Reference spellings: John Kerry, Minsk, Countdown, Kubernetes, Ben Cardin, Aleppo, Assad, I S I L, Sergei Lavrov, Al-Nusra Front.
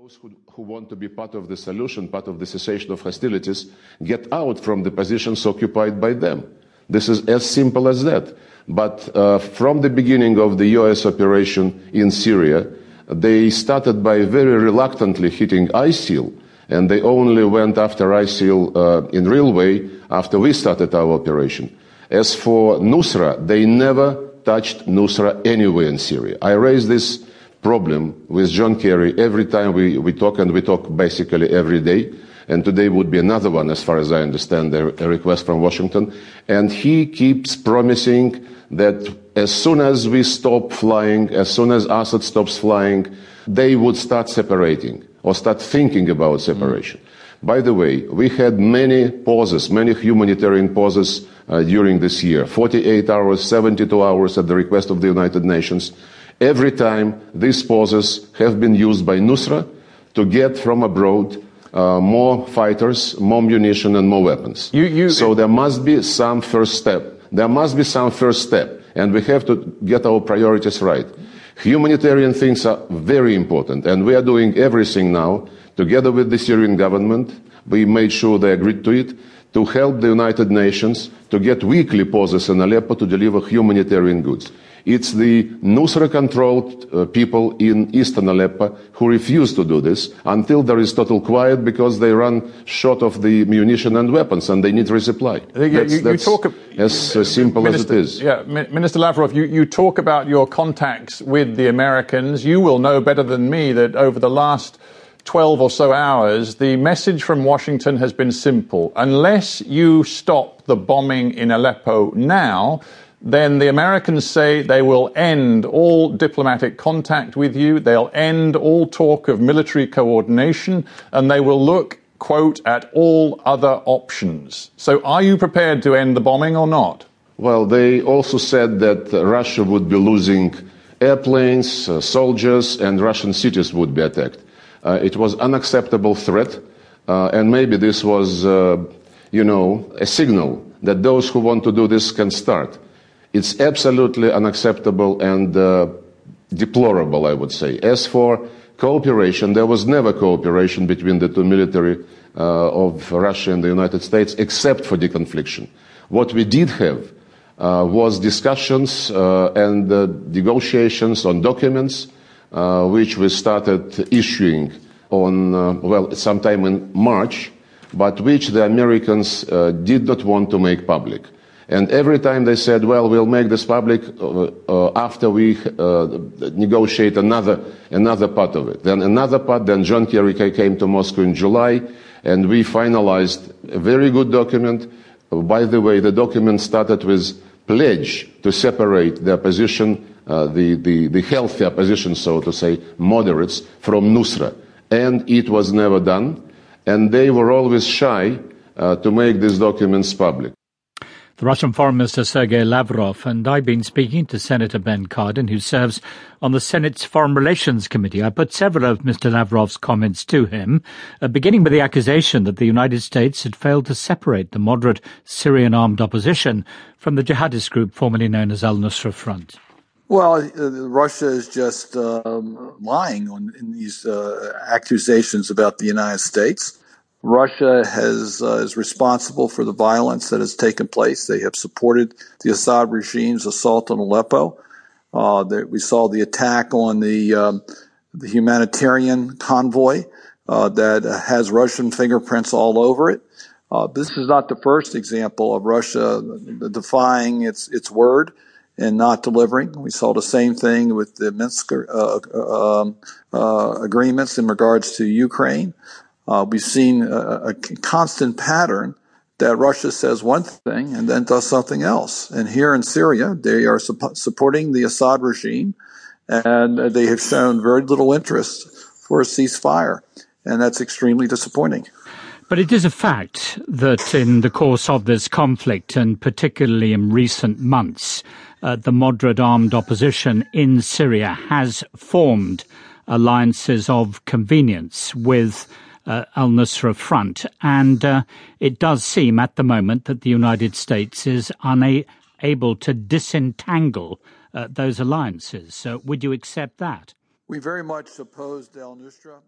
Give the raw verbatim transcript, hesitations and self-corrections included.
Those who, who want to be part of the solution, part of the cessation of hostilities, get out from the positions occupied by them. This is as simple as that. But uh, from the beginning of the U S operation in Syria, they started by very reluctantly hitting I S I L, and they only went after I S I L uh, in real way after we started our operation. As for Nusra, they never touched Nusra anywhere in Syria. I raised this problem with John Kerry every time we, we talk, and we talk basically every day. And today would be another one, as far as I understand, a request from Washington. And he keeps promising that as soon as we stop flying, as soon as Assad stops flying, they would start separating or start thinking about separation. Mm-hmm. By the way, we had many pauses, many humanitarian pauses uh, during this year, forty-eight hours, seventy-two hours at the request of the United Nations. Every time these pauses have been used by Nusra to get from abroad Uh, more fighters, more munition, and more weapons. You, you, so there must be some first step. There must be some first step, and we have to get our priorities right. Humanitarian things are very important, and we are doing everything now, together with the Syrian government. We made sure they agreed to it, to help the United Nations to get weekly pauses in Aleppo to deliver humanitarian goods. It's the Nusra-controlled uh, people in eastern Aleppo who refuse to do this until there is total quiet, because they run short of the munition and weapons and they need resupply. That's, you, that's you talk, as uh, simple Minister, as it is. Yeah, Minister Lavrov, you, you talk about your contacts with the Americans. You will know better than me that over the last twelve or so hours, the message from Washington has been simple. Unless you stop the bombing in Aleppo now, then the Americans say they will end all diplomatic contact with you, they'll end all talk of military coordination, and they will look, quote, at all other options. So are you prepared to end the bombing or not? Well, they also said that Russia would be losing airplanes, uh, soldiers, and Russian cities would be attacked. Uh, it was an unacceptable threat, uh, and maybe this was, uh, you know, a signal that those who want to do this can start. It's absolutely unacceptable and uh, deplorable, I would say. As for cooperation, there was never cooperation between the two military uh, of Russia and the United States, except for deconfliction. What we did have uh, was discussions uh, and uh, negotiations on documents, Uh, which we started issuing on, uh, well, sometime in March, but which the Americans uh, did not want to make public. And every time they said, well, we'll make this public uh, uh, after we uh, negotiate another another part of it. Then another part, then John Kerry came to Moscow in July, and we finalized a very good document. By the way, the document started with pledge to separate the opposition Uh, the, the, the healthy opposition, so to say, moderates, from Nusra. And it was never done. And they were always shy uh, to make these documents public. The Russian Foreign Minister Sergei Lavrov, and I've been speaking to Senator Ben Cardin, who serves on the Senate's Foreign Relations Committee. I put several of Mister Lavrov's comments to him, uh, beginning with the accusation that the United States had failed to separate the moderate Syrian armed opposition from the jihadist group formerly known as Al-Nusra Front. Well, uh, Russia is just um, lying on, in these uh, accusations about the United States. Russia has uh, is responsible for the violence that has taken place. They have supported the Assad regime's assault on Aleppo. Uh, the, we saw the attack on the, um, the humanitarian convoy uh, that has Russian fingerprints all over it. Uh, this is not the first example of Russia defying its its word and not delivering. We saw the same thing with the Minsk uh, uh, uh, agreements in regards to Ukraine. Uh, we've seen a, a constant pattern that Russia says one thing and then does something else. And here in Syria, they are su- supporting the Assad regime, and they have shown very little interest for a ceasefire. And that's extremely disappointing. But it is a fact that in the course of this conflict, and particularly in recent months, Uh, the moderate armed opposition in Syria has formed alliances of convenience with uh, Al-Nusra Front. And uh, it does seem at the moment that the United States is unable to disentangle uh, those alliances. So would you accept that? We very much opposed Al-Nusra.